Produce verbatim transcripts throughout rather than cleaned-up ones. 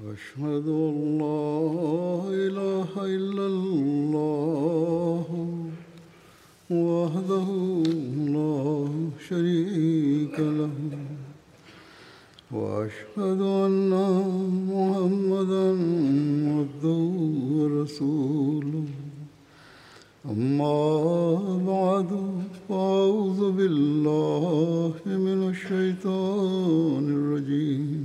أشهد أن لا إله إلا الله وحده لا شريك له وأشهد أن محمدا عبده ورسوله أما بعد فأعوذ بالله من الشيطان الرجيم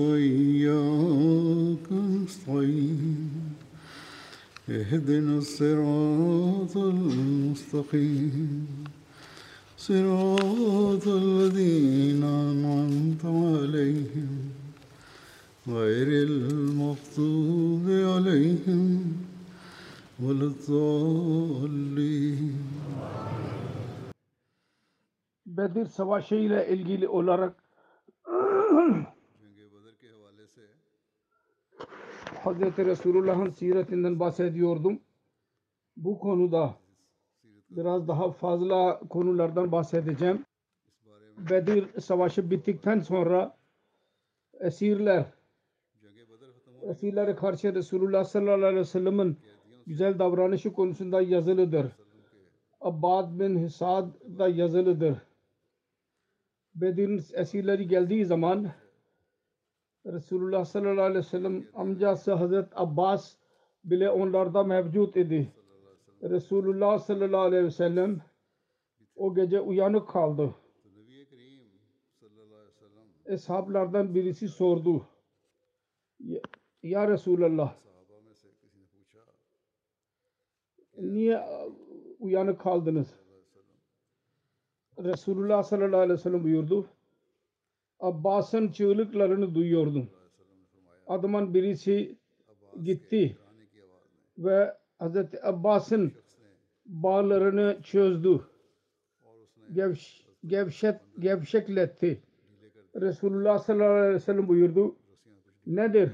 وإياك نستعين اهدنا الصراط المستقيم صراط الذين أنعمت عليهم غير المغضوب عليهم ولا الضالين. Bedir Savaşı ile ilgili olarak Hazreti Resulullah'ın siretinden bahsediyordum. Bu konuda biraz daha fazla konulardan bahsedeceğim. Bedir Savaşı bittikten sonra esirler esirlere karşı Resulullah sallallahu aleyhi ve sellem'in güzel davranışı konusunda yazılıdır. Abbad bin Hisad da yazılıdır. Bedir'in esirleri geldiği zaman Resulullah sallallahu aleyhi ve sellem amcası Hazreti Abbas bile onlarda mevcut idi. Resulullah sallallahu aleyhi ve sellem o gece uyanık kaldı. Eshablardan birisi sordu: Ya Resulullah, niye uyanık kaldınız? Resulullah sallallahu aleyhi ve sellem buyurdu: Abbas'ın çığlıklarını duyuyordum. Adamın birisi gitti ve Hazreti Abbas'ın bağlarını çözdü. Gevş, gevşet, gevşekletti. Resulullah sallallahu aleyhi ve sellem buyurdu: Nedir?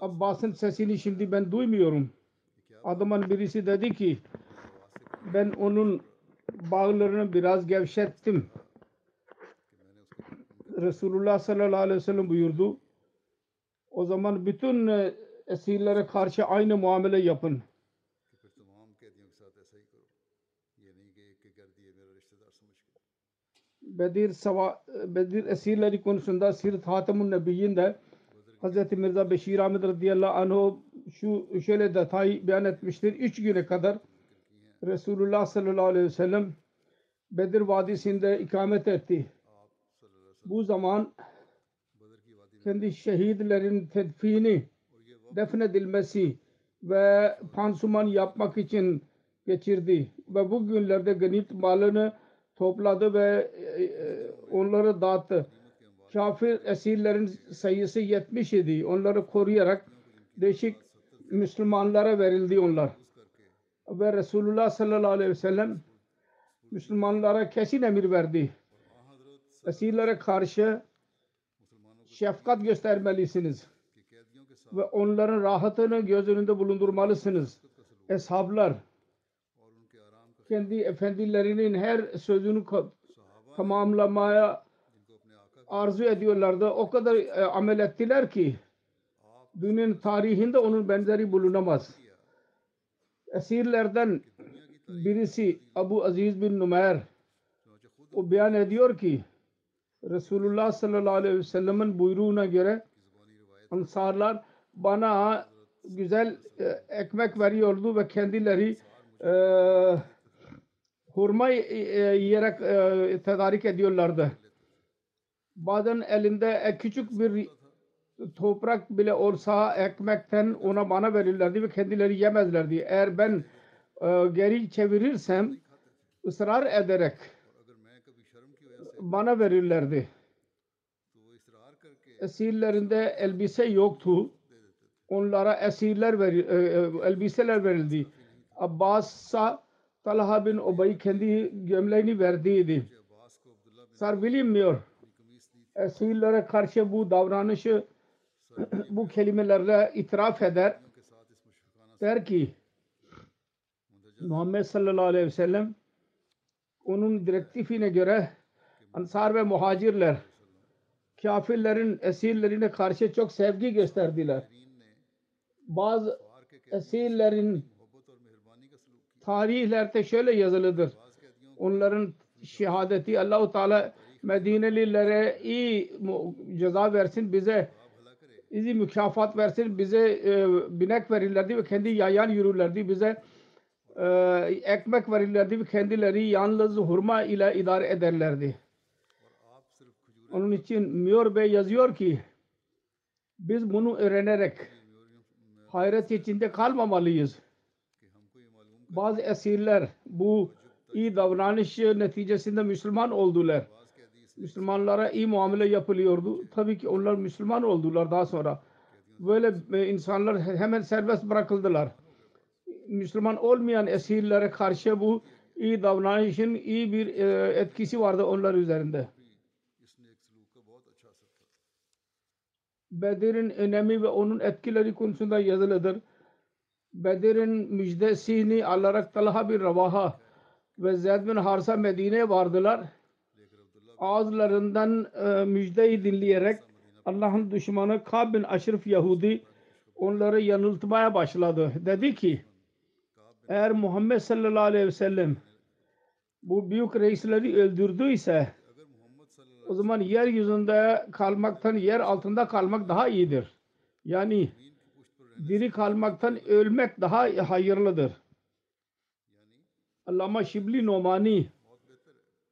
Abbas'ın sesini şimdi ben duymuyorum. Adamın birisi dedi ki, ben onun bağlarını biraz gevşettim. Resulullah sallallahu aleyhi ve sellem buyurdu: O zaman bütün esirlere karşı aynı muamele yapın. Bedir, Sava, Bedir esirleri konusunda Sirat Hatemun Nebiyinde Hazreti Mirza Beşir Ahmed radıyallahu anh şu şöyle detay beyan etmiştir. Üç güne kadar Resulullah sallallahu aleyhi ve sellem Bedir Vadisi'nde ikamet etti. Bu zaman kendi şehitlerin tedfini, defnedilmesi ve pansuman yapmak için geçirdi. Ve bu günlerde genimet malını topladı ve onları dağıttı. Kafir esirlerin sayısı yetmiş idi. Onları koruyarak değişik Müslümanlara verildi onlar. Ve Resulullah sallallahu aleyhi ve sellem Müslümanlara kesin emir verdi. Esirlere karşı şefkat göstermelisiniz ve onların rahatını göz önünde bulundurmalısınız. Eshablar kendi efendilerinin her sözünü tamamlamaya arzu ediyorlardı. O kadar e, amel ettiler ki dünyanın tarihinde onun benzeri bulunamaz. Esirlerden birisi Abu Aziz bin Numayar o beyan ediyor ki Resulullah sallallahu aleyhi ve sellem'in buyruğuna göre Ansarlar bana güzel ekmek veriyordu ve kendileri e, hurma yiyerek e, tedarik ediyorlardı. Bazen elinde küçük bir toprak bile olsa ekmekten ona bana verirlerdi ve kendileri yemezlerdi. Eğer ben e, geri çevirirsem ısrar ederek bana verirlerdi. Esirlerinde elbise yoktu. onlara esirler verildi, elbiseler verildi. Abbas'a Talha bin Ubay kendi gömleğini verdiydi. Sar bilinmiyor. Esirlere karşı bu davranışı bu kelimelerle itiraf eder. Der ki Muhammed sallallahu aleyhi ve sellem onun direktifine göre Ansar ve muhacirler kafirlerin esirlerine karşı çok sevgi gösterdiler. Bazı esirlerin tarihlerde şöyle yazılıdır. Onların şehadeti Allah-u Teala Medinelilere iyi ceza versin, bize iyi mükafat versin, bize e, binek verirlerdi ve kendi yayan yürürlerdi, bize e, ekmek verirlerdi ve kendileri yalnız hurma ile idare ederlerdi. Onun için Müyor Bey yazıyor ki biz bunu öğrenerek hayret içinde kalmamalıyız. Bazı esirler bu iyi davranış neticesinde Müslüman oldular. Müslümanlara iyi muamele yapılıyordu. Tabii ki onlar Müslüman oldular daha sonra. Böyle insanlar hemen serbest bırakıldılar. Müslüman olmayan esirlere karşı bu iyi davranışın iyi bir etkisi vardı onlar üzerinde. Bedir'in önemi ve onun etkileri konusunda yazılıdır. Bedir'in müjdesini alarak Talha bin Revaha ve Zeyd bin Harise Medine'ye vardılar. Ağızlarından e, müjdeyi dinleyerek Allah'ın düşmanı Kab bin Eşref Yahudi onları yanıltmaya başladı. Dedi ki eğer Muhammed sallallahu aleyhi ve sellem bu büyük reisleri öldürdüyse o zaman yeryüzünde kalmaktan yer altında kalmak daha iyidir. Yani diri kalmaktan ölmek daha hayırlıdır. Allama Şibli Nomani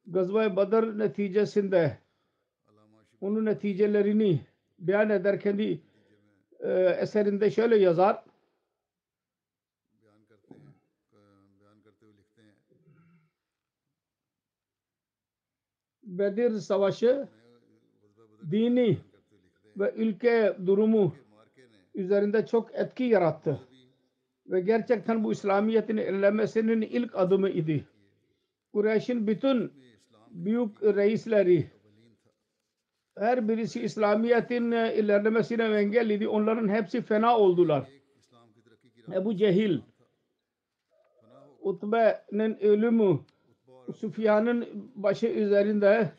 Gazve-i Bedr neticesinde onun neticelerini beyan eder kendi e, eserinde şöyle yazar. Bedir Savaşı dini ve ülke durumu üzerinde çok etki yarattı. Ve gerçekten bu İslamiyet'in ilerlemesinin ilk adımı idi. Kureyş'in bütün büyük reisleri her birisi İslamiyet'in ilerlemesine engel idi. Onların hepsi fena oldular. Ebu Cehil, Utbe'nin ölümü, Süfyan'ın başı üzerinde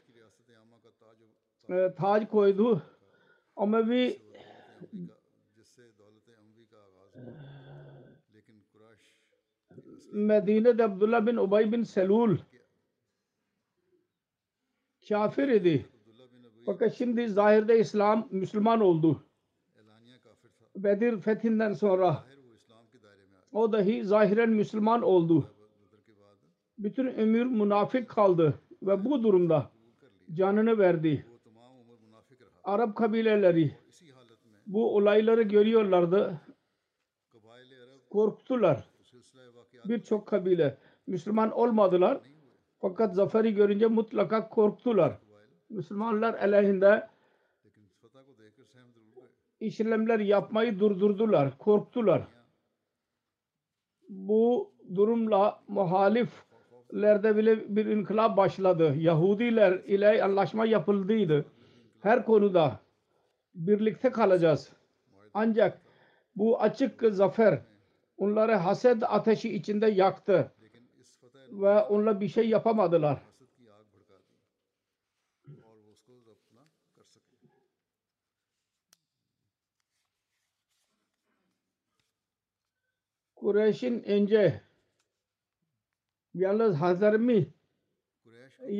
e, tac koydu. Umevi Medine'de Abdullah bin Ubay bin Selul kafir idi. Fakat şimdi zahirde İslam Müslüman oldu. Bedir fethinden sonra o dahi zahiren Müslüman oldu. Bütün ömür münafık kaldı ve bu durumda canını verdi. Arap kabileleri bu olayları görüyorlardı. Korktular. Birçok kabile Müslüman olmadılar. Fakat zaferi görünce mutlaka korktular. Müslümanlar aleyhinde işlemler yapmayı durdurdular. Korktular. Bu durumla muhaliflerde bile bir inkılap başladı. Yahudiler ile anlaşma yapıldıydı. Her konuda birlikte kalacağız. Ancak bu açık zafer onları haset ateşi içinde yaktı. Ve onunla bir şey yapamadılar. Kureyş'in önce yalnız Hazreti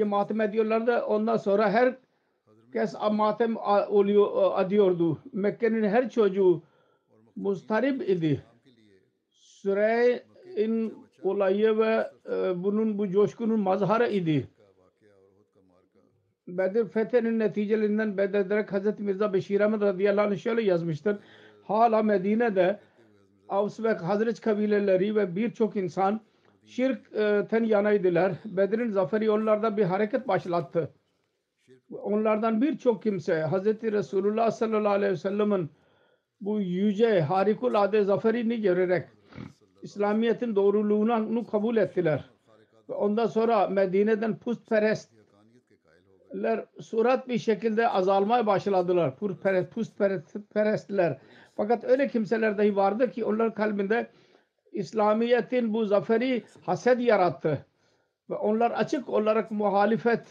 matem ediyorlardı. Ondan sonra herkes matem ediyordu. Mekke'nin her çocuğu muzdarip idi. Süreyin olayı ve bunun bu coşkunun mazharı idi. Bedir fethinin neticelerinden Bedir'de Hazreti Mirza Beşir Ahmed radıyallahu anh şöyle yazmıştır. Hala Medine'de Avs ve Hazreç kabileleri ve birçok insan şirkten yanaydılar. Bedir'in zaferi onlarda bir hareket başlattı. Onlardan birçok kimse Hazreti Resulullah sallallahu aleyhi ve sellem'in bu yüce harikulade zaferini görerek İslamiyet'in doğruluğunu kabul ettiler. Ve ondan sonra Medine'den putperestler surat bir şekilde azalmaya başladılar. Putperestler. Fakat öyle kimseler dahi vardı ki onların kalbinde İslamiyet'in bu zaferi haset yarattı. Ve onlar açık olarak muhalefet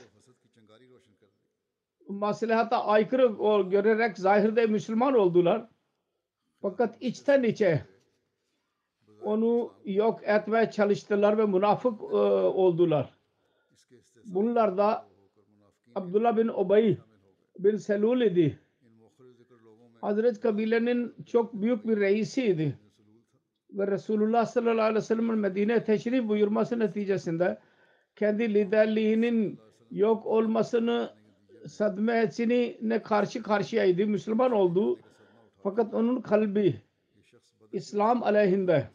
maslahata aykırı görerek zahirde Müslüman oldular. Fakat içten içe onu yok etmeye çalıştılar ve münafık e, oldular. Bunlar da Abdullah bin Ubay bin Selul idi. Hazret kabilenin çok büyük bir reisiydi. Ve Resulullah sallallahu aleyhi ve sellem'in Medine'ye teşrif buyurması neticesinde kendi liderliğinin yok olmasını sadmesine karşı karşıyaydı. Müslüman oldu. Fakat onun kalbi İslam aleyhinde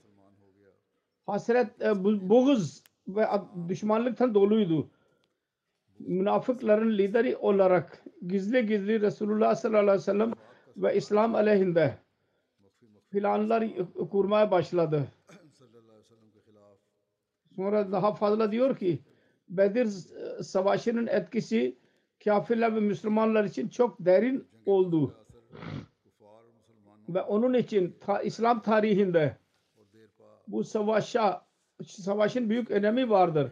hasret, buğuz ve düşmanlıktan doluydu. Münafıkların lideri olarak gizli gizli Resulullah sallallahu aleyhi ve sellem ve İslam aleyhinde planlar kurmaya başladı. Sonra daha fazla diyor ki Bedir Savaşı'nın etkisi kafirler ve Müslümanlar için çok derin oldu. Ve onun için ta, İslam tarihinde bu savaşa savaşın büyük önemi vardır.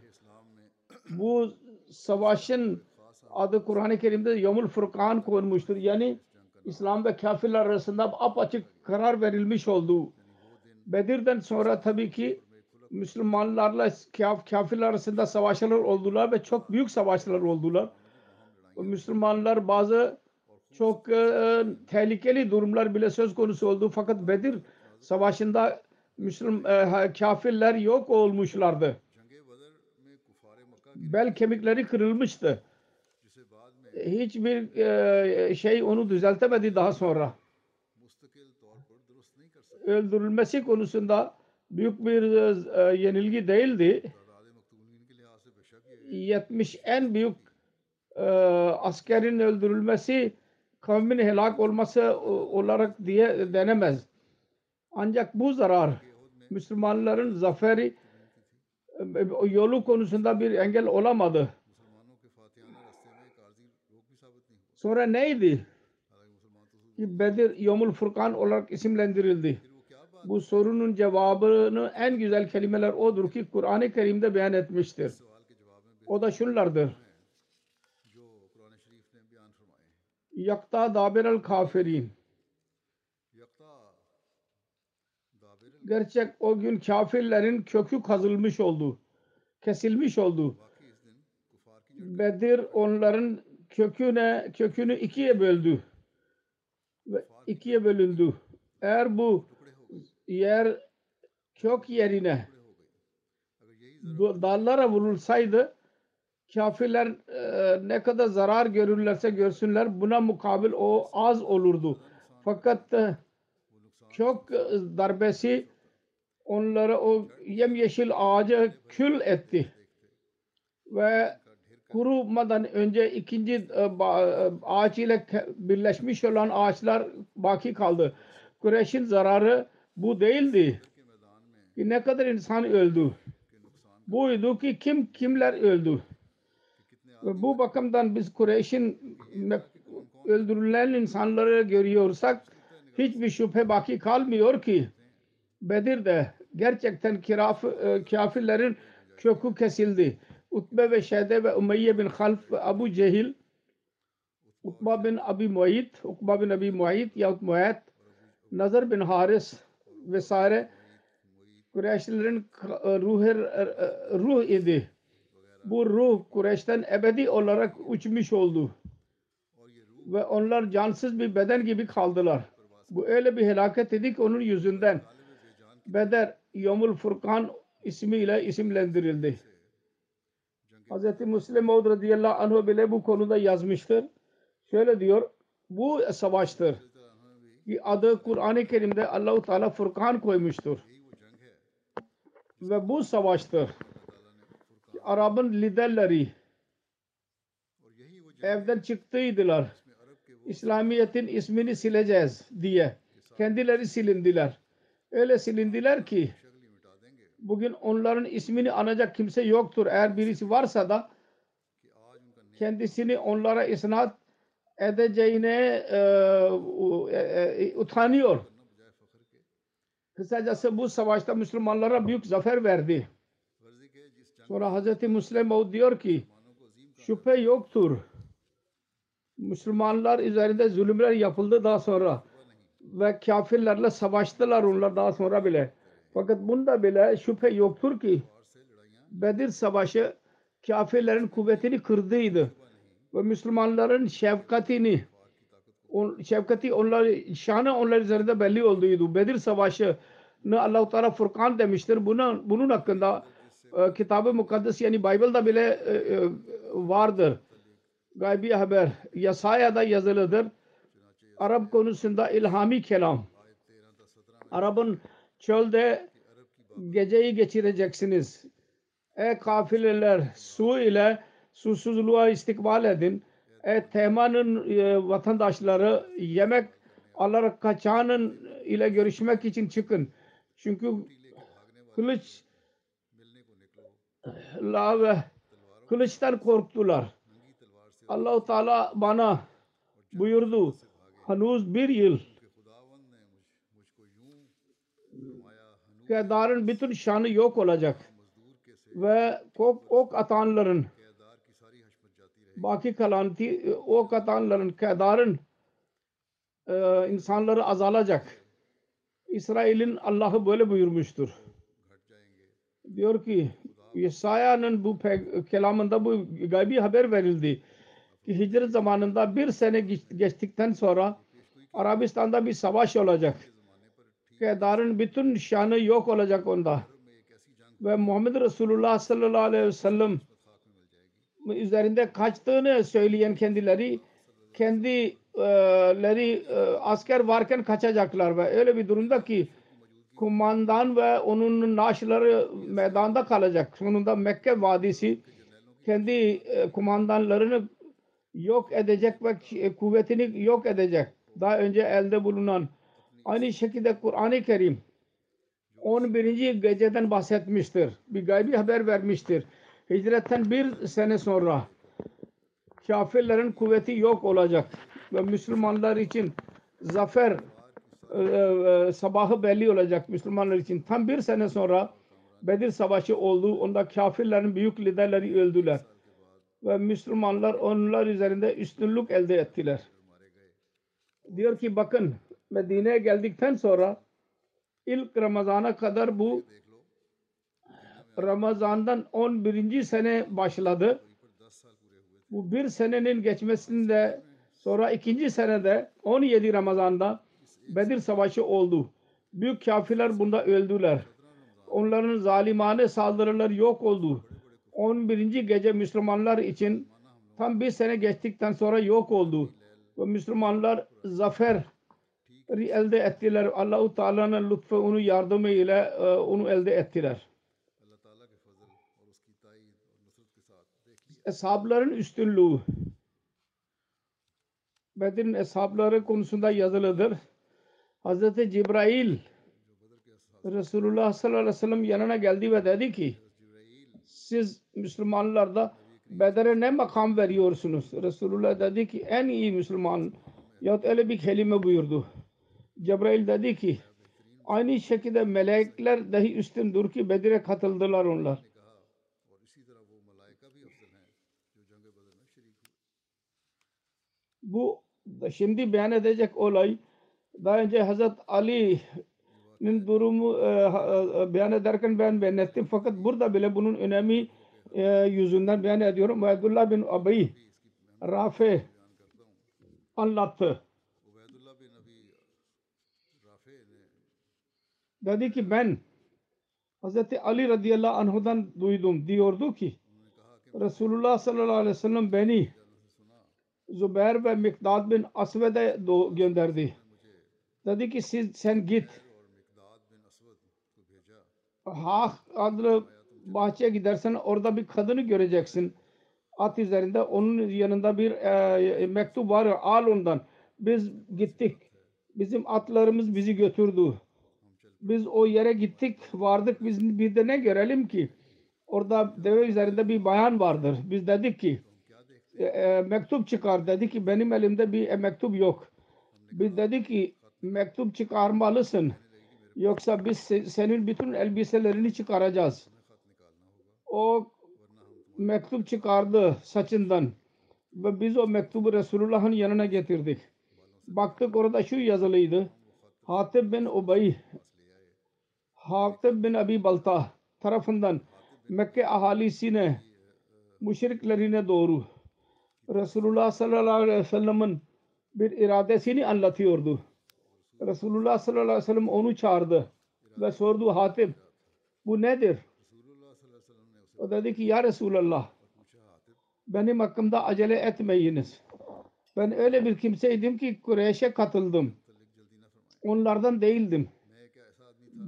Bu savaşın adı Kur'an-ı Kerim'de Yomul Furkan konmuştur. Yani İslam ve kafirler arasında apaçık karar verilmiş oldu. Bedir'den sonra tabii ki Müslümanlarla kafirler arasında savaşlar oldular ve çok büyük savaşlar oldular. Müslümanlar bazı çok e, tehlikeli durumlar bile söz konusu oldu. Fakat Bedir Savaşı'nda Müslüman e, kafirler yok olmuşlardı. Bel kemikleri kırılmıştı. Hiçbir e, şey onu düzeltemedi daha sonra. Öldürülmesi konusunda büyük bir e, yenilgi değildi. yetmiş en büyük e, askerin öldürülmesi kavmin helak olması olarak diye denemez. Ancak bu zarar Müslümanların zaferi yolu konusunda bir engel olamadı. Sonra neydi? Bedir Yomul Furkan olarak isimlendirildi. Bu sorunun cevabını en güzel kelimeler odur ki Kur'an-ı Kerim'de beyan etmiştir. O da şunlardır. Yakta dabirel kafirin. Gerçek o gün kafirlerin kökü kazılmış oldu. Kesilmiş oldu. Bedir onların köküne, kökünü ikiye böldü. Ve ikiye bölündü. Eğer bu yer kök yerine dallara vurulsaydı kafirler e, ne kadar zarar görürlerse görsünler buna mukabil o az olurdu. Fakat e, çok darbesi onları o yemyeşil ağacı kül etti. Ve kurumadan önce ikinci e, ba, ağaç ile birleşmiş olan ağaçlar baki kaldı. Kureyş'in zararı bu değildi. Ki ne kadar insan öldü. Buydu ki kim kimler öldü. Ve bu bakımdan biz Kureyş'in öldürülen insanları görüyorsak hiçbir şüphe baki kalmıyor ki Bedir'de gerçekten kiraf, kafirlerin kökü kesildi. Utbe ve Şeyde ve Umeyye bin Half ve Ebu Cehil Ukba bin Abi Muayt Ukba bin Abi Muayt yahut Muayt Nazer bin Haris vesaire Kureyşlerin ruh, ruh idi. Bu ruh Kureyş'ten ebedi olarak uçmuş oldu. Ve onlar cansız bir beden gibi kaldılar. Bu öyle bir helaket idi ki onun yüzünden Bedir Yomul Furkan ismiyle isimlendirildi. Hazreti Musleh Maud radıyallahu anh bile bu konuda yazmıştır. Şöyle diyor, bu savaştır ki adı Kur'an-ı Kerim'de Allah-u Teala Furkan koymuştur. Ve bu savaştır. Arap'ın liderleri evden çıktıydılar. İslamiyet'in ismini sileceğiz diye. Kendileri silindiler. Öyle silindiler ki bugün onların ismini anacak kimse yoktur. Eğer birisi varsa da kendisini onlara isnat edeceğine e, e, e, utanıyor. Kısacası bu savaşta Müslümanlara büyük zafer verdi. Sonra Hazreti Musleh Maud diyor ki şüphe yoktur, Müslümanlar üzerinde zulümler yapıldı daha sonra ve kafirlerle savaştılar onlar daha sonra bile. Fakat bunda bile şüphe yoktur ki Bedir Savaşı kafirlerin kuvvetini kırdıydı ve Müslümanların şefkatini on, şefkati onlar, şanı onlar üzerinde belli olduydu. Bedir Savaşı'nı Allah-u Teala Furkan demiştir. Buna, bunun hakkında e, Kitab-ı Mukaddes yani Bible'da bile e, e, vardır. Gaybi haber Yasaya'da yazılıdır. Arap konusunda ilhami kelam. Arap'ın çölde geceyi geçireceksiniz. Ey kafileler, su ile susuzluğa istikbal edin. Ey Teman'ın e, vatandaşları, yemek alarak kaçanın ile görüşmek için çıkın. Çünkü kılıç la ve kılıçtan korktular. Allah-u Teala bana buyurdu. Hanuz bir yıl Kedar'ın bütün şanı yok olacak ve ok, ok atanların baki kalan ok atanların Kedar'ın e, insanları azalacak. İsrail'in Allah'ı böyle buyurmuştur. Diyor ki Yesaya'nın bu kelamında bu gaybi haber verildi. Hicret zamanında bir sene geçtikten sonra Arabistan'da bir savaş olacak. Kedar'ın bütün şanı yok olacak onda. Ve Muhammed Resulullah sallallahu aleyhi ve sellem üzerinde kaçtığını söyleyen kendileri kendileri asker varken kaçacaklar ve öyle bir durumda ki kumandan ve onun naaşları meydanda kalacak. Sonunda Mekke Vadisi kendi kumandanlarını yok edecek ve kuvvetini yok edecek. Daha önce elde bulunan aynı şekilde Kur'an-ı Kerim on birinci geceden bahsetmiştir. Bir gaybi haber vermiştir. Hicretten bir sene sonra kafirlerin kuvveti yok olacak ve Müslümanlar için zafer e, e, sabahı belli olacak Müslümanlar için. Tam bir sene sonra Bedir Savaşı oldu. Onda kafirlerin büyük liderleri öldüler. Ve Müslümanlar onlar üzerinde üstünlük elde ettiler. Diyor ki bakın Medine'ye geldikten sonra ilk Ramazan'a kadar bu Ramazan'dan on birinci sene başladı. Bu bir senenin geçmesinde sonra ikinci senede on yedi Ramazan'da Bedir Savaşı oldu. Büyük kafirler bunda öldüler. Onların zalimane saldırıları yok oldu. on birinci gece Müslümanlar için tam bir sene geçtikten sonra yok oldu. Ve Müslümanlar zafer elde ettiler. Allah-u Teala'nın lütfu onun yardımı ile onu elde ettiler. Eshabların üstünlüğü Bedir'in eshabları konusunda yazılıdır. Hazreti Cebrail Resulullah sallallahu aleyhi ve sellem yanına geldi ve dedi ki siz Müslümanlarda Bedir'e ne makam veriyorsunuz? Resulullah dedi ki en iyi Müslüman ya öyle bir kelime buyurdu. Cebrail dedi ki aynı şekilde melekler dahi üstündür ki Bedir'e katıldılar onlar. Bu şimdi beyan edecek olay daha önce Hazreti Ali'nin durumu e, e, beyan ederken ben beyan ettim. Fakat burada bile bunun önemi e, yüzünden beyan ediyorum. Abdullah bin Ubay Rafi anlattı. Dedi ki ben Hazreti Ali radıyallahu anh'dan duydum. Diyordu ki Resulullah sallallahu aleyhi ve sellem beni Zübeyr ve Mikdad bin Asved'e gönderdi. Dedi ki siz sen git. Hak adlı bahçeye gidersen orada bir kadını göreceksin. At üzerinde onun yanında bir e, mektup var. Al ondan. Biz gittik. Bizim atlarımız bizi götürdü. Biz o yere gittik, vardık. Biz bir de ne görelim ki? Orada deve üzerinde bir bayan vardır. Biz dedik ki e, e, mektup çıkar. Dedi ki benim elimde bir e, mektup yok. Biz dedik ki mektup çıkarmalısın. Yoksa biz senin bütün elbiselerini çıkaracağız. O mektup çıkardı saçından. Ve biz o mektubu Resulullah'ın yanına getirdik. Baktık orada şu yazılıydı. Hatip bin Ubay, Hatip bin Ebi Balta tarafından Mekke ahalisine, müşriklerine doğru Resulullah sallallahu aleyhi ve sellem'in bir iradesini anlatıyordu. Resulullah sallallahu aleyhi ve sellem onu çağırdı ve sordu, Hatip bu nedir? O dedi ki ya Resulallah, benim hakkımda acele etmeyiniz. Ben öyle bir kimseydim ki Kureyş'e katıldım. Onlardan değildim.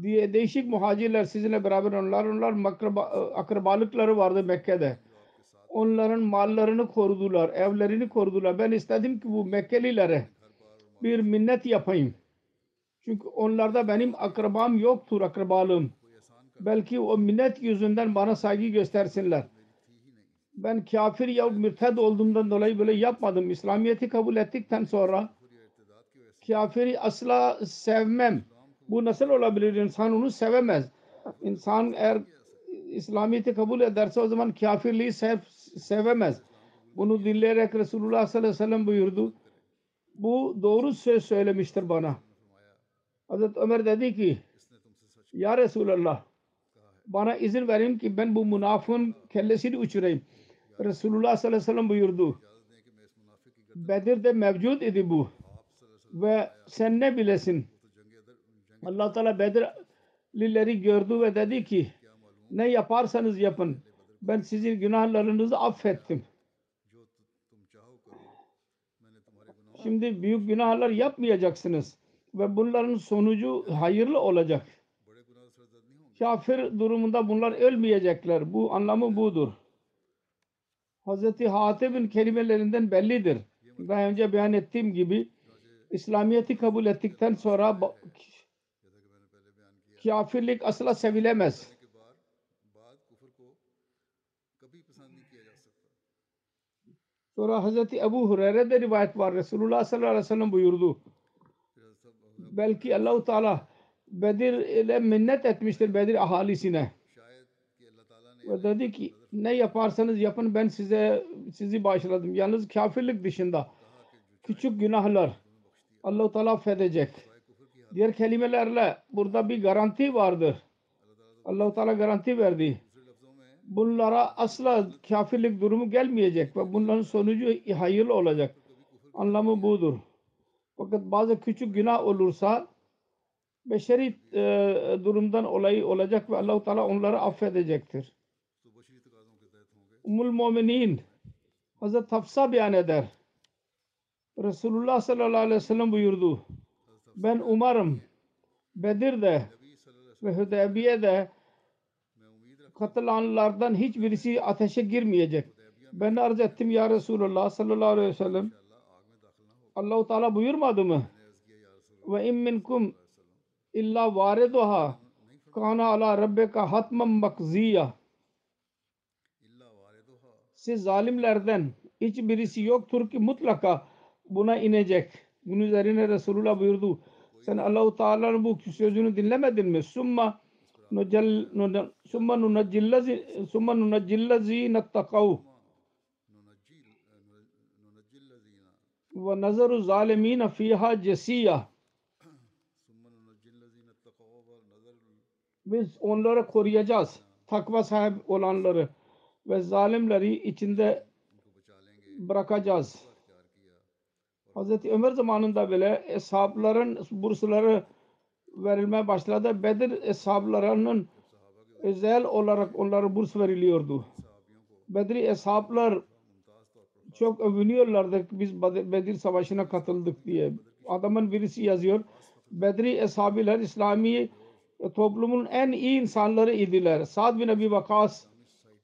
Diye değişik muhacirler sizinle beraber onlar, onlar makraba, akrabalıkları vardı Mekke'de. Onların mallarını korudular, evlerini korudular. Ben istedim ki bu Mekkelilere bir minnet yapayım. Çünkü onlarda benim akrabam yoktur, akrabalığım. Belki o minnet yüzünden bana saygı göstersinler. Ben kafir ya mürted olduğumdan dolayı böyle yapmadım. İslamiyet'i kabul ettikten sonra kafiri asla sevmem. Bu nasıl olabilir? İnsan onu sevemez. İnsan eğer İslamiyet'i kabul ederse o zaman kafirliği sev, sevemez. Bunu dinleyerek Resulullah sallallahu aleyhi ve sellem buyurdu. Bu doğru söz söylemiştir bana. Hazreti Ömer dedi ki ya Resulallah, bana izin verin ki ben bu münafığın kellesini uçurayım. Resulullah sallallahu aleyhi ve sellem buyurdu. Bedir'de mevcut idi bu. Ve sen ne bilesin? Allah Teala Bedirlileri gördü ve dedi ki ne yaparsanız yapın, ben sizin günahlarınızı affettim. Şimdi büyük günahlar yapmayacaksınız ve bunların sonucu hayırlı olacak. Kafir durumunda bunlar ölmeyecekler. Bu anlamı budur. Hazreti Hatib'in kelimelerinden bellidir. Daha önce beyan ettiğim gibi İslamiyet'i kabul ettikten sonra kafirlik asla sevilemez. Sonra Hazreti Ebu Hureyre'de rivayet var. Resulullah sallallahu aleyhi ve sellem buyurdu. Belki Allah-u Teala Bedir ile minnet etmiştir Bedir ahalisine. Ve dedi ki ne yaparsanız yapın ben size sizi bağışladım. Yalnız kafirlik dışında küçük günahlar Allah-u Teala affedecek. Diğer kelimelerle burada bir garanti vardır. Allah-u Teala garanti verdi. Bunlara asla kafirlik durumu gelmeyecek ve bunların sonucu hayırlı olacak. Anlamı budur. Fakat bazı küçük günah olursa beşeri e, durumdan olayı olacak ve Allah-u Teala onları affedecektir. Ummul Mu'minin Hazreti Hafsa beyan eder. Resulullah sallallahu aleyhi ve sellem buyurdu. Ben umarım Bedir'de ve Hudeybiye'de katılanlardan hiçbirisi ateşe girmeyecek. Ben arz ettim ya Resulullah sallallahu aleyhi ve sellem. Allah-u Teala buyurmadı mı? Ve in minkum illa variduha kana ala rabbika hatman makziya. Siz zalimlerden hiçbirisi yoktur ki mutlaka buna inecek. Bunun üzerine Resulullah buyurdu. Sen Allah-u Teala'nın bu sözünü dinlemedin mi? Summa nunaccillezine attakav ve nazaru zalimine fiha cesiya. Biz onları koruyacağız. Takva sahibi olanları ve zalimleri içinde bırakacağız. Hazreti Ömer zamanında bile eshabların bursları verilmeye başladı. Bedir eshablarının özel olarak onlara burs veriliyordu. Bedri eshablar çok övünüyorlardı ki biz Bedir Savaşı'na katıldık diye. Adamın birisi yazıyor. Bedri eshabiler İslami toplumun en iyi insanları idiler. Sad bin Ebi Vakkas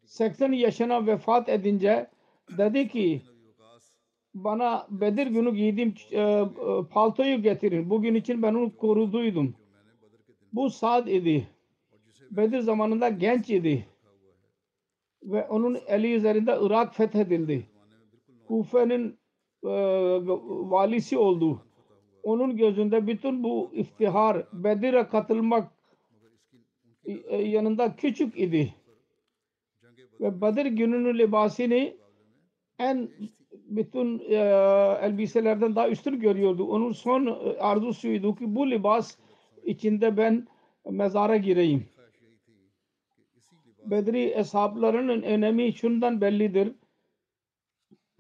seksen yaşına vefat edince dedi ki bana Bedir günü giydiğim e, e, paltoyu getirin. Bugün için ben onu koruduydum. Bu Sad idi. Bedir zamanında genç idi. Ve onun eli üzerinde Irak fethedildi. Kufe'nin e, valisi oldu. Onun gözünde bütün bu iftihar, Bedir'e katılmak e, yanında küçük idi. Ve Bedir gününün libasını en bütün e, elbiselerden daha üstün görüyordu. Onun son arzusuydu ki bu libas içinde ben mezara gireyim. Bedri ashablarının önemi şundan bellidir.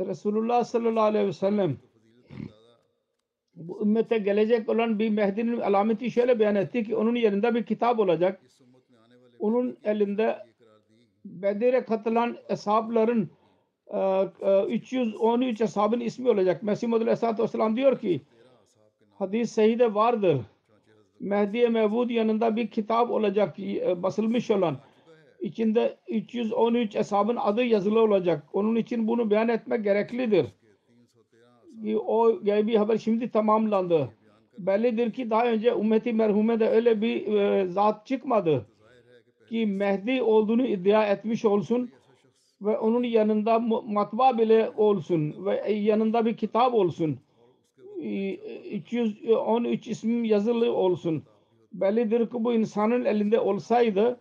Resulullah sallallahu aleyhi ve sellem bu ümmete gelecek olan bir Mehdi'nin alameti şöyle beyan etti ki onun yerinde bir kitap olacak. Onun elinde Bedir'e katılan ashabların üç yüz on üç ashabın ismi olacak. Mesih-i Mevud Aleyhisselatü Vesselam diyor ki hadis-i sahihde vardır. Mehdi-i Mevud yanında bir kitap olacak basılmış olan. İçinde üç yüz on üç ashabın adı yazılı olacak. Onun için bunu beyan etmek gereklidir. O gaybi haber şimdi tamamlandı. Bellidir ki daha önce ümmeti merhumede öyle bir e, zat çıkmadı ki Mehdi olduğunu iddia etmiş olsun ve onun yanında matbaa bile olsun ve yanında bir kitap olsun. üç yüz on üç ismi yazılı olsun. Bellidir ki bu insanın elinde olsaydı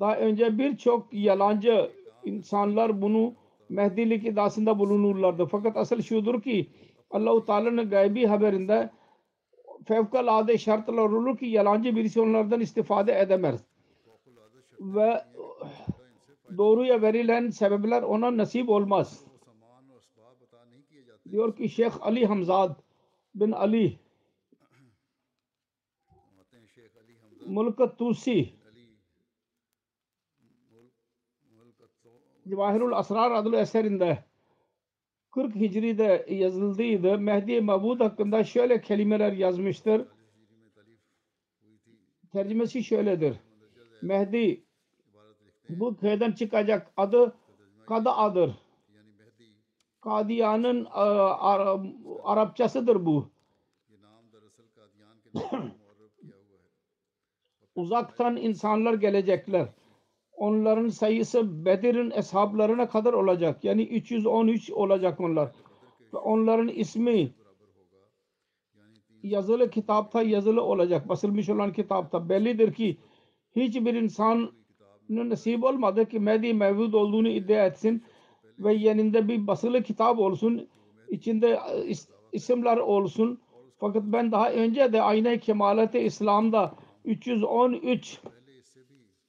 daha önce birçok yalancı insanlar bunu Mehdilik iddiasında bulunurlardı. Fakat asıl şudur ki Allah-u Teala'nın gaybi haberinde fevkalade şartlar olur ki yalancı birisi onlardan istifade edemez. Ve doğruya verilen sebepler ona nasip olmaz. Diyor ki Sheikh Ali Hamzad bin Ali Mulk-ı Tusi Cevahirul Asrar adlı eserinde kırk Hicri'de yazıldıydı. Mehdi-i Mevud hakkında şöyle kelimeler yazmıştır. Tercümesi şöyledir. Mehdi bu köyden çıkacak adı Kada'dır. Kadiyan'ın uh, Arapçasıdır bu. Uzaktan insanlar gelecekler. Onların sayısı Bedir'in eshablarına kadar olacak. Yani üç yüz on üç olacak onlar. Ve onların ismi yazılı kitapta yazılı olacak. Basılmış olan kitapta. Bellidir ki hiçbir insanın nasip olmadı ki Mehdi Mevud olduğunu iddia etsin ve yanında bir basılı kitap olsun. İçinde is- isimler olsun. Fakat ben daha önce de Ayna-i Kemalet-i İslam'da üç yüz on üç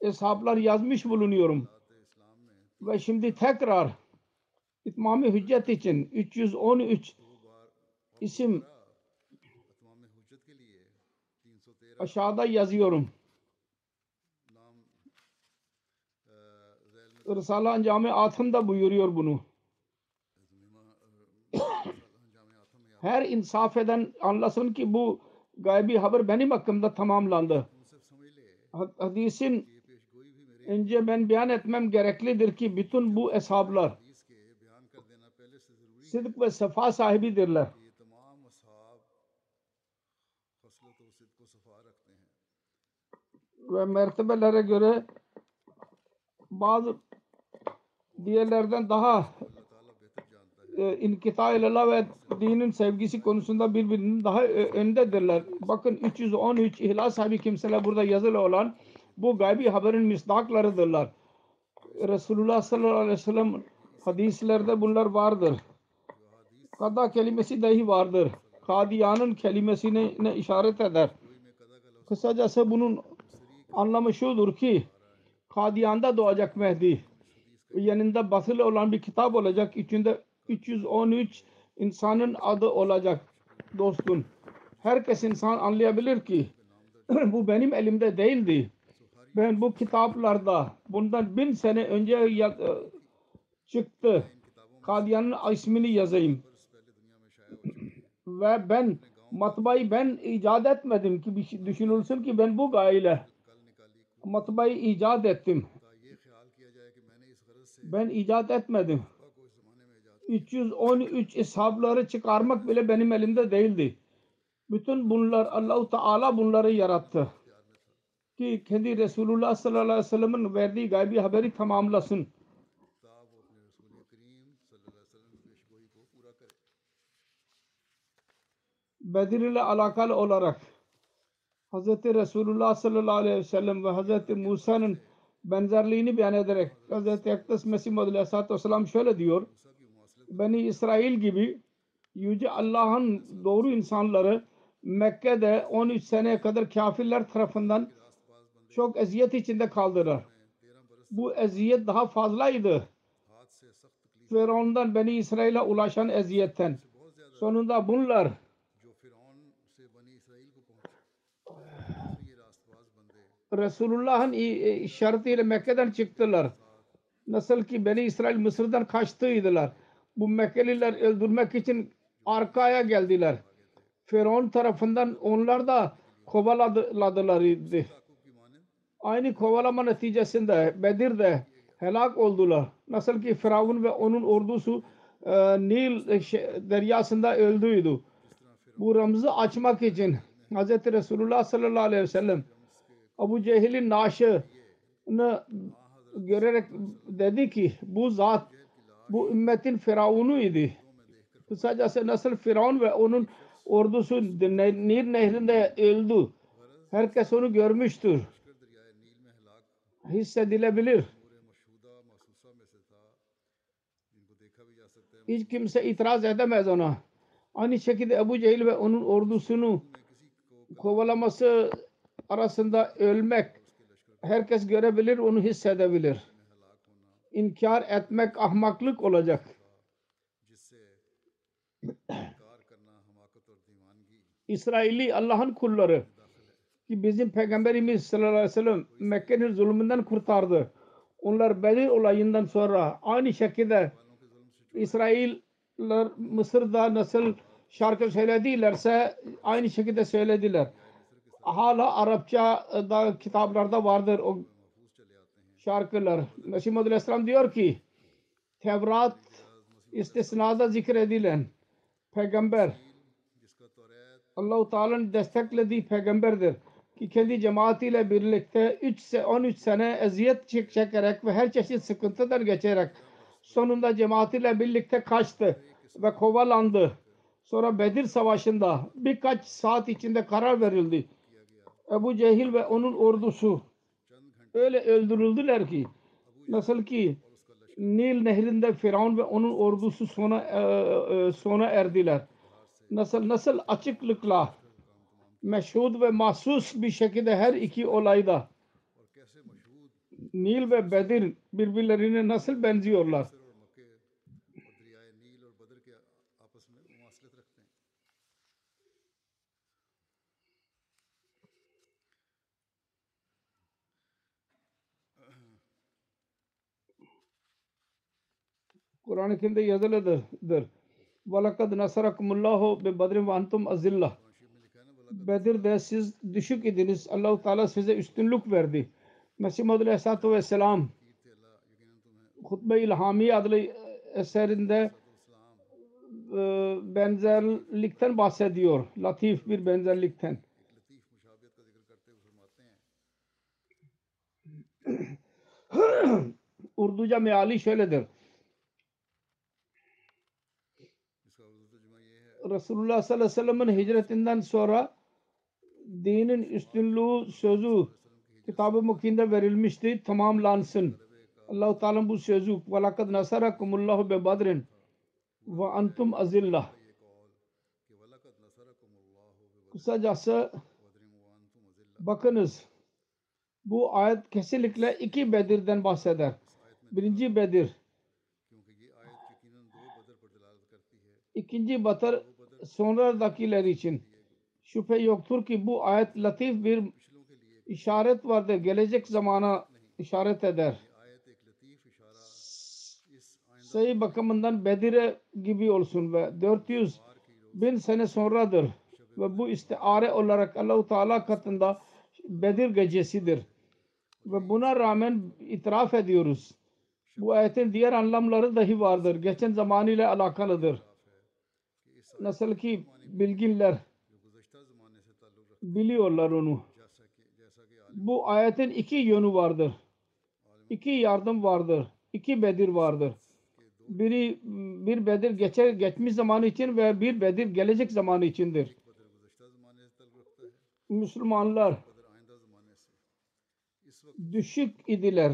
eshaplar yazmış bulunuyorum. Ve şimdi tekrar itmam-ı hüccet için üç yüz on üç isim aşağıda yazıyorum. Risale-i Ancam-ı Atım da buyuruyor bunu. Her insaf eden anlasın ki bu gaybi haber benim hakkımda tamamlandı. Hadisin önce ben beyan etmem gereklidir ki bütün bu eshablar sidk ve safa sahibidirler. Ve mertebelere göre bazı diğerlerden daha e, inkita ilallah ve dinin sevgisi konusunda birbirinin daha e, öndedirler. Bakın üç yüz on üç ihlas sahibi kimseler burada yazılı olan bu gaybi haberin misdaklarıdırlar. Resulullah sallallahu aleyhi ve sellem hadislerde bunlar vardır. Kada kelimesi dahi vardır. Kadiyanın kelimesine işaret eder. Kısacası bunun anlamı şudur ki Kadiyan'da doğacak Mehdi. Yanında basılı olan bir kitap olacak. İçinde üç yüz on üç insanın adı olacak. Dostum, herkes insan anlayabilir ki bu benim elimde değildi. Ben bu kitaplarda bundan bin sene önce ya, çıktı. Kadiyan'ın ismini yazayım. Ve ben matbaayı ben icat etmedim ki bir düşünülsün ki ben bu gayle matbaayı icat ettim. Ben icat etmedim. üç yüz on üç eshabları çıkarmak bile benim elimde değildi. Bütün bunlar Allah-u Teala bunları yarattı. Ki kendi Resulullah sallallahu aleyhi ve sellem'in verdiği gaybi haberi tamamlasın. Bedir ile alakalı olarak Hz. Resulullah sallallahu aleyhi ve sellem ve Hz. Musa'nın benzerliğini beyan ederek Hz. Ekdes Mesih Muhammed aleyhissalatü vesselam şöyle diyor: Beni İsrail gibi Yüce Allah'ın doğru insanları Mekke'de on üç seneye kadar kafirler tarafından çok eziyet içinde kaldılar. Bu eziyet daha fazlaydı Firavun'dan Beni İsrail'e ulaşan eziyetten. Sonunda bunlar Resulullah'ın işaretiyle Mekke'den çıktılar. Nasıl ki Beni İsrail Mısır'dan kaçtıydılar. Bu Mekkeliler öldürmek için arkaya geldiler. Firavun tarafından onlar da kovaladılar idi. Aynı kovalama neticesinde Bedir'de helak oldular. Nasıl ki Firavun ve onun ordusu Nil deryasında öldüydü. Bu ramzı açmak için Hz. Resulullah sallallahu aleyhi ve sellem Ebu Cehil'in naaşını görerek dedi ki bu zat bu ümmetin Firavunu idi. Kısacası nasıl Firavun ve onun ordusu Nil nehrinde öldü. Herkes onu görmüştür. Hissedilebilir. Hiç kimse itiraz edemez ona. Aynı şekilde Ebu Cehil ve onun ordusunu kovalaması arasında ölmek herkes görebilir, onu hissedebilir. İnkar etmek ahmaklık olacak. İsrailli Allah'ın kulları ki bizim Peygamberimiz sallallahu aleyhi ve sellem Mekke'nin zulmünden kurtardı. Onlar Bedir olayından sonra aynı şekilde İsrailler Mısır'da nasıl şarkı söyledilerse aynı şekilde söylediler. Hala Arapça'da kitaplarda vardır o şarkılar. Mesih Muhammed Aleyhisselam diyor ki Tevrat istisnada zikredilen peygamber Allah-u Teala'nın desteklediği peygamberdir ki kendi cemaatiyle birlikte üç on üç sene eziyet çekerek ve her çeşit sıkıntıdan geçerek sonunda cemaatiyle birlikte kaçtı ve kovalandı. Sonra Bedir Savaşı'nda birkaç saat içinde karar verildi. Ebu Cehil ve onun ordusu öyle öldürüldüler ki nasıl ki Nil nehrinde Firavun ve onun ordusu sona e, sona erdiler. Nasıl nasıl açıklıkla meşhud ve mahsus bir şekilde her iki olayda Nil ve Bedir birbirlerine nasıl benziyorlar. Kur'an-ı Kerim'de yazılıdır. وَلَقَدْ نَسَرَكُمُ اللّٰهُ بِبَدْرٍ وَاَنْتُمْ اَذِلَّةٌ Bedir'de siz düşük idiniz. Allah-u Teala size üstünlük verdi. Mesih Muhammed Aleyhisselatü Vesselam Hutbe-i İlhamiye adlı eserinde benzerlikten bahsediyor. Latif bir benzerlikten. Urduca meali şöyledir. Resulullah sallallahu aleyhi ve sellem'in hicretinden sonra dinin üstünlüğü sözü kitab-ı mukinde verilmişti. Tamamlansın. Allah-u Teala bu sözü وَلَقَدْ نَسَرَكُمُ اللّٰهُ بِبَدْرٍ وَاَنْتُمْ اَذِلَّةٌ Kısacası bakınız bu ayet kesinlikle iki Bedir'den bahseder. Birinci Bedir. İkinci Bedir sonradakiler için şüphe yoktur ki bu ayet latif bir işaret vardır. Gelecek zamana işaret eder. Sayı bakımından Bedir'e gibi olsun ve dört yüz bin sene sonradır. Ve bu istiare olarak Allah-u Teala katında Bedir gecesidir. Ve buna rağmen itiraf ediyoruz. Bu ayetin diğer anlamları dahi vardır. Geçen zaman ile alakalıdır. Nasıl ki bilginler biliyorlar onu. Bu ayetin iki yönü vardır. İki yardım vardır. İki Bedir vardır. Biri bir Bedir geçer, geçmiş zaman için ve bir Bedir gelecek zaman içindir. Müslümanlar düşük idiler.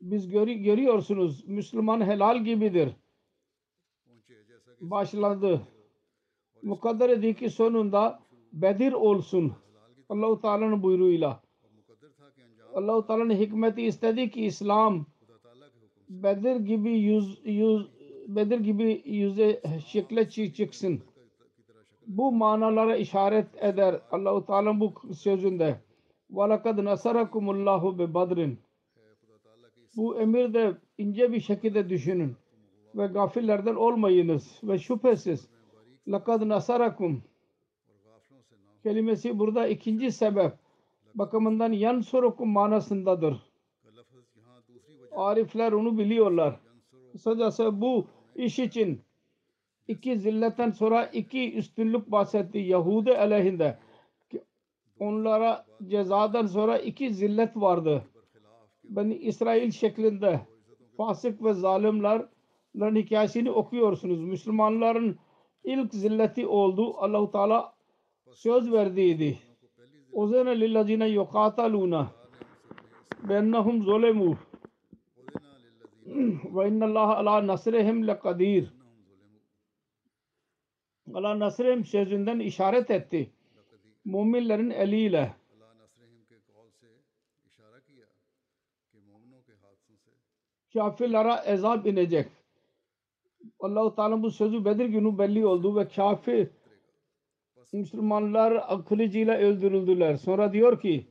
Biz görüyorsunuz Müslüman helal gibidir. Başladı. Mukadder edildi ki sonunda Bedir olsun. Allah-u Teala'nın buyruğuyla. Allah-u Teala'nın hikmeti istedi ki İslam Bedir gibi yüz, yüz Bedir gibi yüze şekle çıksın. Bu manalara işaret eder Allah-u Teala bu sözünde. وَلَقَدْ نَسَرَكُمُ اللّٰهُ بِبَدْرٍ. Bu emir de ince bir şekilde düşünün ve gafillerden olmayınız ve şüphesiz لَقَدْ نَسَرَكُمْ kelimesi burada ikinci sebep bakımından yansurukum manasındadır. Arifler onu biliyorlar. Sadece bu iş için iki zilletten sonra iki üstünlük bahsetti Yahudi aleyhinde. Onlara cezadan sonra iki zillet vardı. Beni İsrail şeklinde fasık ve zalimlerin hikayesini okuyorsunuz. Müslümanların ilk zilleti oldu. Allah-u Teala söz verdiydi. Uzena lillezine yukataluna bennahum zulemu ve innallaha ala nasrihim lekadir. Ala nasrihim sözünden işaret etti. Müminlerin eliyle kafirlere azap inecek. Allah-u Teala bu sözü Bedir günü belli oldu ve kafir Müslümanlar akılcıyla öldürüldüler. Sonra diyor ki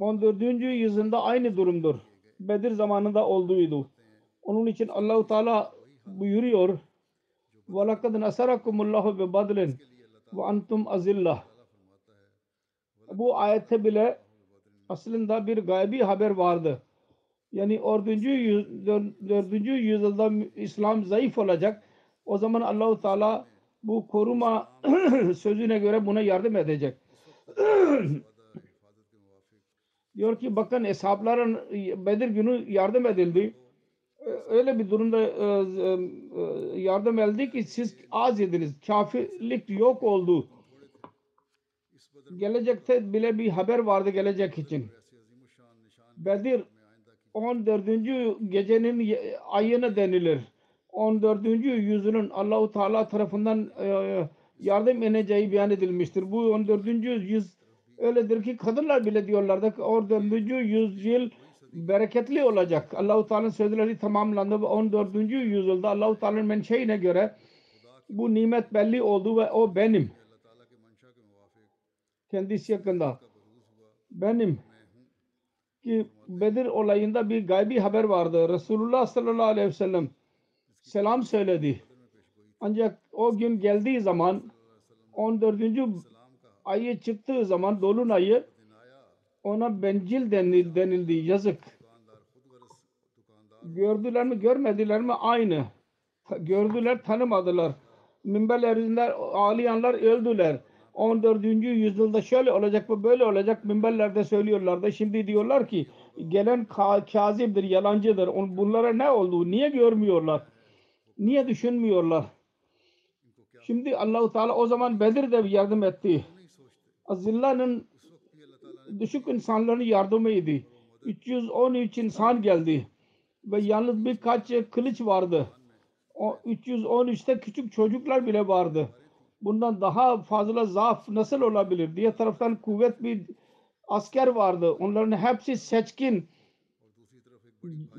on dördüncü yüzyılda aynı durumdur. Bedir zamanında olduğuydu. Onun için Allah-u Teala buyuruyor وَلَقَدْ نَسَرَكُمُ اللّٰهُ بِبَدْلٍ وَاَنْتُمْ اَزِلَّهُ. Bu ayette bile aslında bir gaybi haber vardı. Yani dördüncü yüzyılda İslam zayıf olacak. O zaman Allah-u Teala bu koruma sözüne göre buna yardım edecek. Diyor ki bakın hesapların Bedir günü yardım edildi. Öyle bir durumda yardım edildi ki siz az ediniz. Kafirlik yok oldu. Gelecekte bile bir haber vardı gelecek için. Bedir on dördüncü gecenin ayını denilir. on dördüncü yüzyılın Allah-u Teala tarafından yardım ineceği beyan edilmiştir. Bu on dördüncü yüz öyledir ki kadınlar bile diyorlardı ki on dördüncü yüzyıl bereketli olacak. Allah-u Teala'nın sözleri tamamlandı ve on dördüncü yüzyılda Allah-u Teala'nın menşeine göre bu nimet belli oldu ve o benim. Kendisi yakında benim ki Bedir olayında bir gaybi haber vardı. Resulullah sallallahu aleyhi ve sellem selam söyledi. Ancak o gün geldiği zaman on dördüncü ayı çıktığı zaman dolunayı ona bencil denildi, denildi. Yazık. Gördüler mi görmediler mi aynı. Gördüler tanımadılar. Minberlerinden ağlayanlar öldüler. on dördüncü yüzyılda şöyle olacak ve böyle olacak minberlerde söylüyorlardı. Şimdi diyorlar ki gelen kaziptir, yalancıdır. Bunlara ne oldu? Niye görmüyorlar? Niye düşünmüyorlar? Şimdi Allah-u Teala o zaman Bedir'de bir yardım etti. Azillah'ın düşük insanların yardımıydı. üç yüz on üç insan geldi ve yalnız birkaç kılıç vardı. üç yüz on üçte küçük çocuklar bile vardı. Bundan daha fazla zaaf nasıl olabilir? Diğer taraftan kuvvet bir asker vardı. Onların hepsi seçkin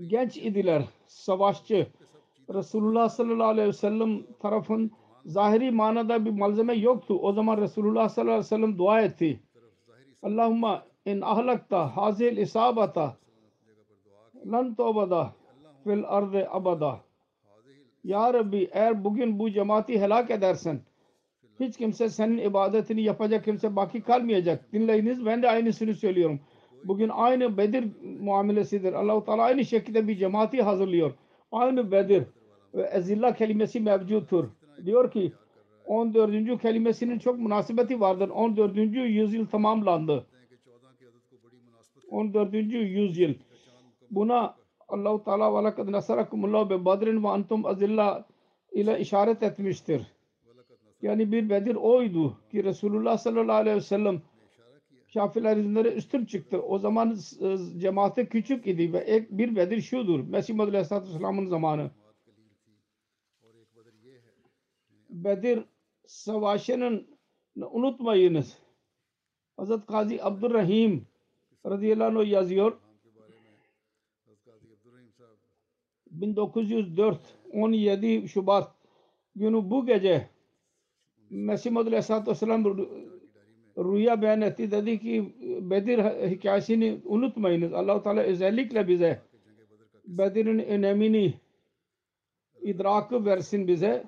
genç idiler. Savaşçı. Resulullah sallallahu aleyhi ve sellem tarafın zahiri manada bir malzeme yoktu. O zaman Resulullah sallallahu aleyhi ve sellem dua etti. Allahumma in ahlakta hazil isabata lan tobada fil ardı abada. Ya Rabbi eğer bugün bu cemaati helak edersen hiç kimse senin ibadetini yapacak kimse baki kalmayacak. Dinleyiniz ben de aynısını söylüyorum. Bugün aynı Bedir muamelesidir. Allah-u Teala aynı şekilde bir cemaati hazırlıyor. Aynı Bedir ve ezillah kelimesi mevcuttur. Diyor ki on dördüncü kelimesinin çok münasebeti vardır. on dördüncü yüzyıl tamamlandı. on dördüncü yüzyıl. Buna Allah-u Teala ve lekad nasarakumullahu bi Bedrin ve antum azillah ile işaret etmiştir. Yani bir Bedir oydu ki Resulullah sallallahu aleyhi ve sellem Şafiilerin üstün çıktı. O zaman cemaati küçük idi ve bir Bedir şudur. Mesih-i Mevud Aleyhisselatü Vesselam'ın zamanı. Bedir Savaşı'nın unutmayınız. Hazreti Kazi Abdurrahim radıyallahu anh yazıyor. bin dokuz yüz dört on yedi Şubat günü bu gece Mesih-i Mevud Aleyhisselatü Vesselam rüya beyan etti. Dedi ki Bedir hikayesini unutmayınız. Allah-u Teala özellikle bize Bedir'in önemini idrakı versin bize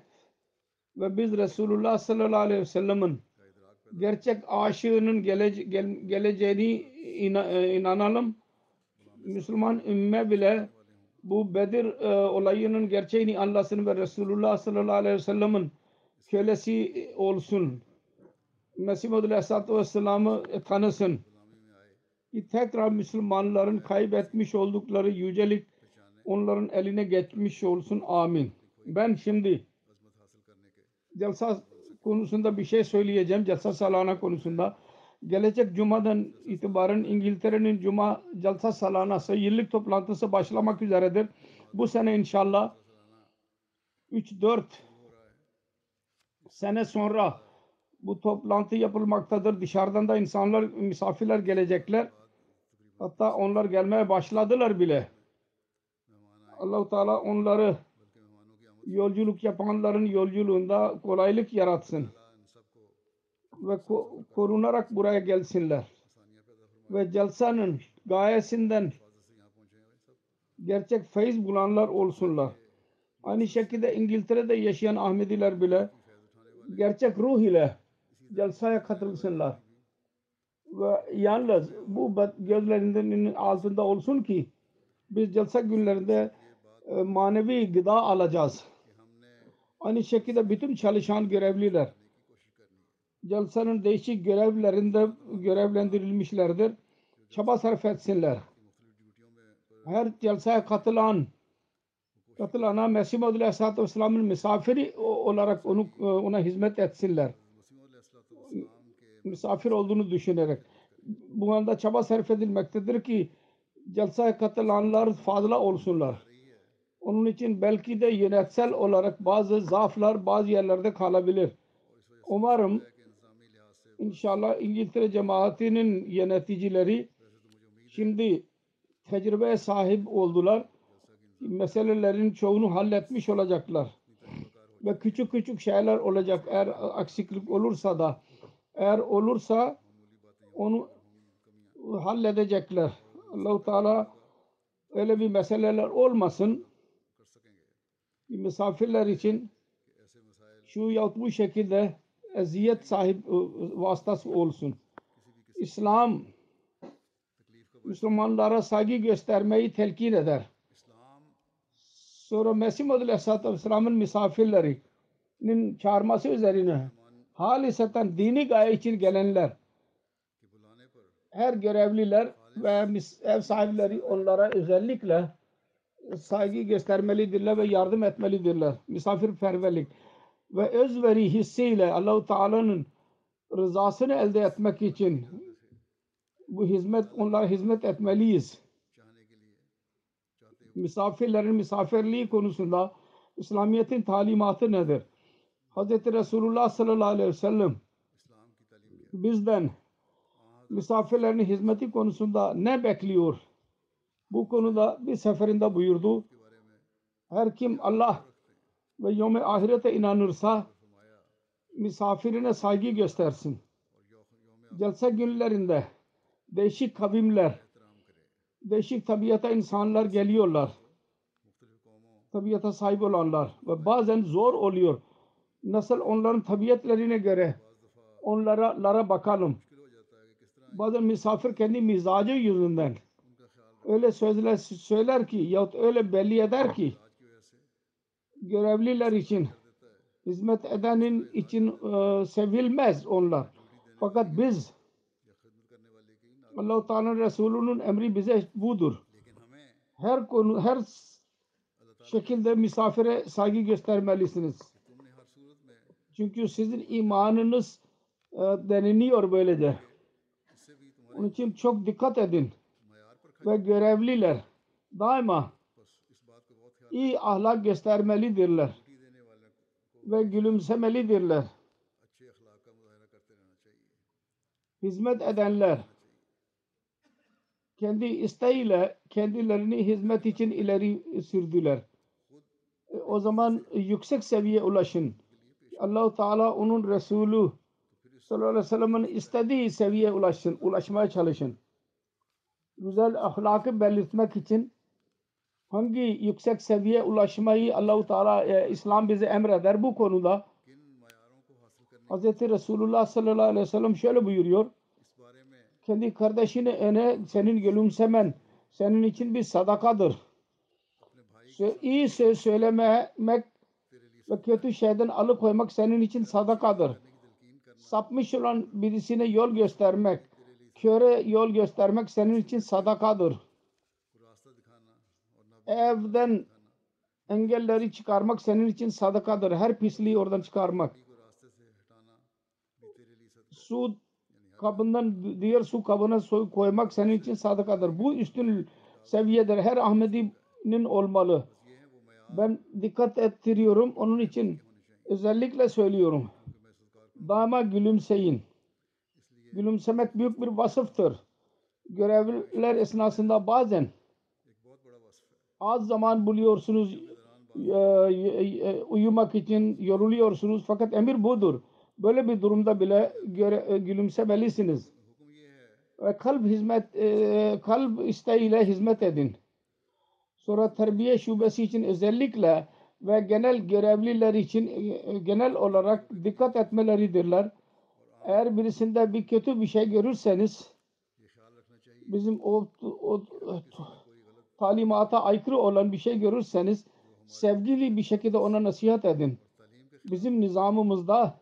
ve biz Resulullah sallallahu aleyhi ve sellem'in gerçek aşığının gelece- gel- geleceğini ina- inanalım. Müslüman ümme bile bu Bedir uh, olayının gerçeğini anlasın ve Resulullah sallallahu aleyhi ve sellem'in kölesi olsun. Mesih Muhammed Aleyhisselatü Vesselam'ı tanısın. Ki tekrar Müslümanların kaybetmiş oldukları yücelik onların eline geçmiş olsun. Amin. Ben şimdi celsa konusunda bir şey söyleyeceğim. Celsa salana konusunda. Gelecek cumadan itibaren İngiltere'nin cuma celsa salanası yıllık toplantısı başlamak üzeredir. Bu sene inşallah üç dört sene sonra bu toplantı yapılmaktadır. Dışarıdan da insanlar, misafirler gelecekler. Hatta onlar gelmeye başladılar bile. Allah-u Teala onları yolculuk yapanların yolculuğunda kolaylık yaratsın. Ve korunarak buraya gelsinler. Ve celsanın gayesinden gerçek feyiz bulanlar olsunlar. Aynı şekilde İngiltere'de yaşayan Ahmediler bile gerçek ruh ile celsaya katılsınlar. Ve yalnız bu gözlerinin altında olsun ki biz celsa günlerinde manevi gıda alacağız. Aynı şekilde bütün çalışan görevliler celsanın değişik görevlerinde görevlendirilmişlerdir. Çaba sarf etsinler. Her celsaya katılan katılana Mesih Muhammed Aleyhisselatü Vesselam'ın misafiri olarak onu, ona hizmet etsinler. Misafir olduğunu düşünerek. Bu anda çaba sarf edilmektedir ki celsaya katılanlar fazla olsunlar. Onun için belki de yönetsel olarak bazı zaaflar bazı yerlerde kalabilir. Umarım inşallah İngiltere cemaatinin yöneticileri şimdi tecrübeye sahip oldular. Meselelerin çoğunu halletmiş olacaklar. Ve küçük küçük şeyler olacak. Eğer eksiklik olursa da eğer olursa onu halledecekler. Allah-u Teala öyle bir meseleler olmasın. Misafirler için şu yahut bu şekilde eziyet sahibi vasıtası olsun. İslam Müslümanlara saygı göstermeyi telkin eder. Sonra Mesih Muhammed Aleyhisselatü Vesselam'ın misafirlerinin çağırması üzerine haliseten dini gaye için gelenler her görevliler ve ev sahipleri onlara özellikle saygı göstermelidirler ve yardım etmelidirler. Misafirperverlik ve özveri hissiyle Allah-u Teala'nın rızasını elde etmek için bu hizmet onlara hizmet etmeliyiz. Misafirlerin misafirliği konusunda İslamiyet'in talimatı nedir? Hz. Resulullah sallallahu aleyhi ve sellem bizden misafirlerin hizmeti konusunda ne bekliyor? Bu konuda bir seferinde buyurdu. Her kim Allah ve yevme ahirete inanırsa misafirine saygı göstersin. Celsa günlerinde değişik kavimler, değişik tabiata insanlar geliyorlar. Tabiata sahip olanlar ve bazen zor oluyor. Nasıl onların tabiatlarına göre onlara bakalım. Bazen misafir kendi mizacı yüzünden öyle sözler söyler ki yahut öyle belli eder ki görevliler için, hizmet edenin için e, sevilmez onlar. Fakat biz Allah-u Teala Resulü'nün emri bize budur. Her konu, her şekilde misafire saygı göstermelisiniz. Çünkü sizin imanınız e, deniliyor böylece. Onun için çok dikkat edin. Ve görevliler daima iyi ahlak göstermelidirler. Ve gülümsemelidirler. Hizmet edenler kendi isteğiyle kendilerini hizmet için ileri sürdüler. O zaman yüksek seviyeye ulaşın. Allah-u Teala onun Resulü sallallahu aleyhi ve sellem'in istediği seviyeye ulaşın, ulaşmaya çalışın. Güzel ahlakı belirtmek için hangi yüksek seviyeye ulaşmayı Allah-u Teala e, İslam bize emreder bu konuda? Hz. Resulullah sallallahu aleyhi ve sellem şöyle buyuruyor. Kendi kardeşini öne senin gülümsemen senin için bir sadakadır. İyi söz söylemek ve kötü şeyden alıkoymak senin için sadakadır. Sapmış olan birisine yol göstermek, köre yol göstermek senin için sadakadır. Evden engelleri çıkarmak senin için sadakadır. Her pisliği oradan çıkarmak. Su kabından diğer su kabına su koymak senin için sadakadır. Bu üstün seviyedir. Her Ahmedi'nin olmalı. Ben dikkat ettiriyorum. Onun için özellikle söylüyorum. Daima gülümseyin. Gülümsemek büyük bir vasıftır. Görevler esnasında bazen az zaman buluyorsunuz uyumak için, yoruluyorsunuz. Fakat emir budur. Böyle bir durumda bile göre, gülümsemelisiniz. Ve kalp hizmet, kalp isteğiyle hizmet edin. Sonra terbiye şubesi için özellikle ve genel görevliler için genel olarak dikkat etmeleridirler. Eğer birisinde bir kötü bir şey görürseniz bizim o, o talimata aykırı olan bir şey görürseniz sevgili bir şekilde ona nasihat edin. Bizim nizamımızda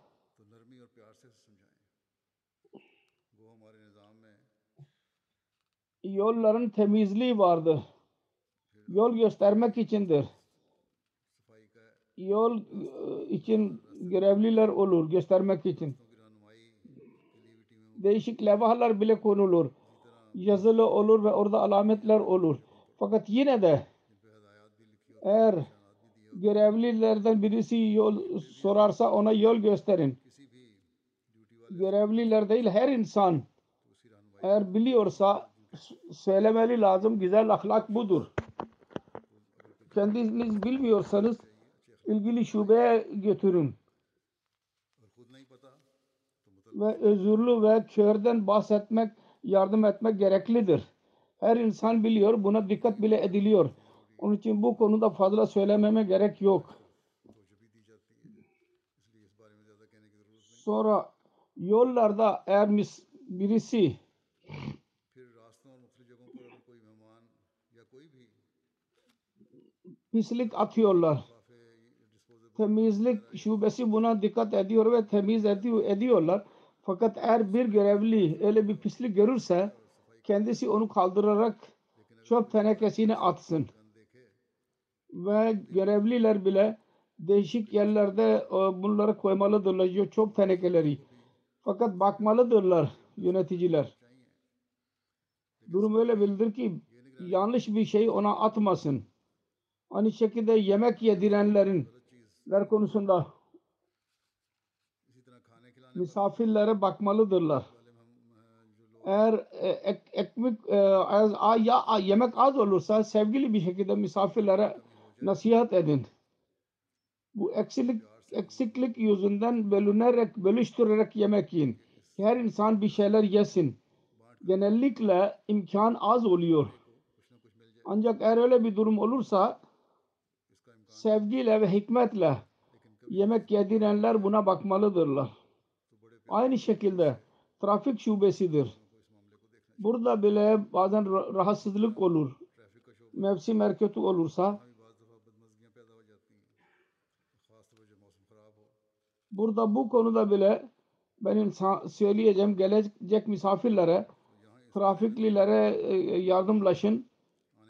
yolların temizliği vardır. Yol göstermek içindir. Yol için görevliler olur, göstermek için. Değişik levhalar bile konulur. Yazılı olur ve orada alametler olur. Fakat yine de eğer görevlilerden birisi yol sorarsa ona yol gösterin. Görevliler değil her insan eğer biliyorsa söylemeli lazım. Güzel ahlak budur. Kendiniz bilmiyorsanız ilgili şubeye götürün. Ve özürlü ve körden bahsetmek, yardım etmek gereklidir. Her insan biliyor. Buna dikkat bile ediliyor. Onun için bu konuda fazla söylememe gerek yok. Sonra yollarda eğer birisi pislik atıyorlar. Temizlik şubesi buna dikkat ediyor ve temiz ediyorlar. Fakat eğer bir görevli öyle bir pislik görürse kendisi onu kaldırarak çöp tenekesine atsın. Ve görevliler bile değişik yerlerde bunları koymalıdırlar. Çöp tenekeleri. Fakat bakmalıdırlar yöneticiler. Durum öyle bildir ki yanlış bir şey ona atmasın. Aynı şekilde yemek yedirenlerin konusunda misafirlere bakmalıdırlar. Eğer ek, ekmek az, ya yemek az olursa sevgili bir şekilde misafirlere nasihat edin. Bu eksilik eksiklik yüzünden bölünerek, bölüştürerek yemek yiyin. Her insan bir şeyler yesin. Genellikle imkan az oluyor. Ancak eğer öyle bir durum olursa sevgiyle ve hikmetle yemek yedirenler buna bakmalıdırlar. Aynı şekilde trafik şubesidir. burada bile bazen rahatsızlık olur. Mevsim hareketi olursa burada bu konuda bile ben insan söyleyeceğim, gelecek misafirlere, trafiklilere yardımlaşın.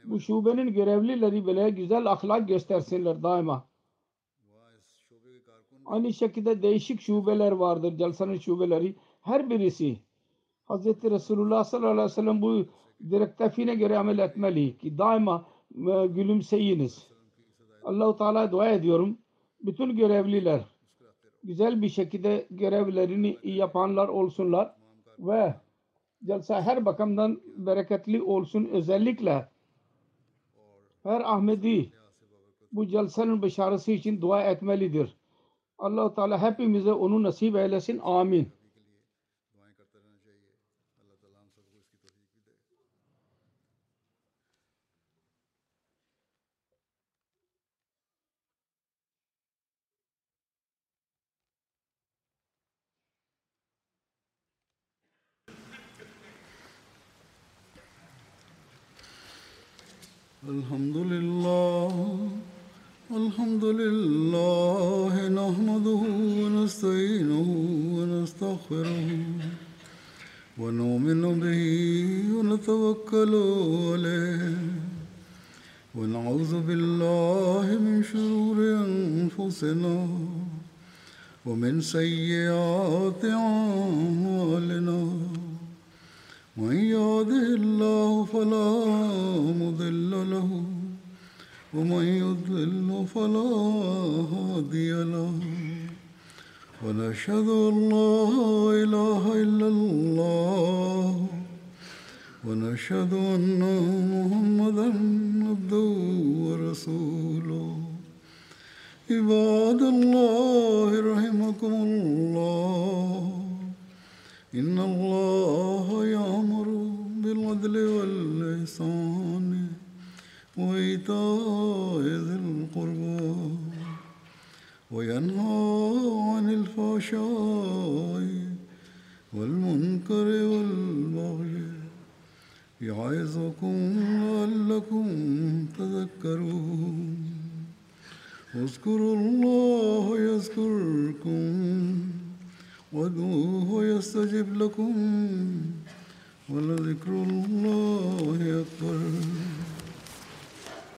Bu şubenin görevlileri bile güzel ahlak göstersinler daima. Aynı şekilde değişik şubeler vardır, celsanın şubeleri. Her birisi Hz. Resulullah sallallahu aleyhi ve sellem bu direktifine göre amel etmeli ki daima gülümseyiniz. Allah-u Teala'ya dua ediyorum. Bütün görevliler güzel bir şekilde görevlerini yapanlar olsunlar ve celsa her bakımdan bereketli olsun. Özellikle her Ahmedi bu celsanın başarısı için dua etmelidir. Allah-u Teala hepimize onu nasip eylesin. Amin. Elhamdülillah, elhamdülillah, nehmaduhu ve nesta'inuhu ve nestağfiruhu ve nu'minu bihi ve netevekkalu aleyh ve na'udhu billahi min şururi enfusina ve min seyyiati a'malina. من يهده الله فلا مضل له ومن يضلل فلا هادي له ونشهد أن لا إله إلا الله ونشهد أن محمدا عبده ورسوله عباد الله رحمكم الله إن الله يأمر بالعدل والإحسان وإيتاء ذي القربى وينهى عن الفحشاء والمنكر والبغي يعظكم لعلكم تذكرون اذكروا الله يذكركم وادعوه يستجب لكم ولذكر الله أكبر.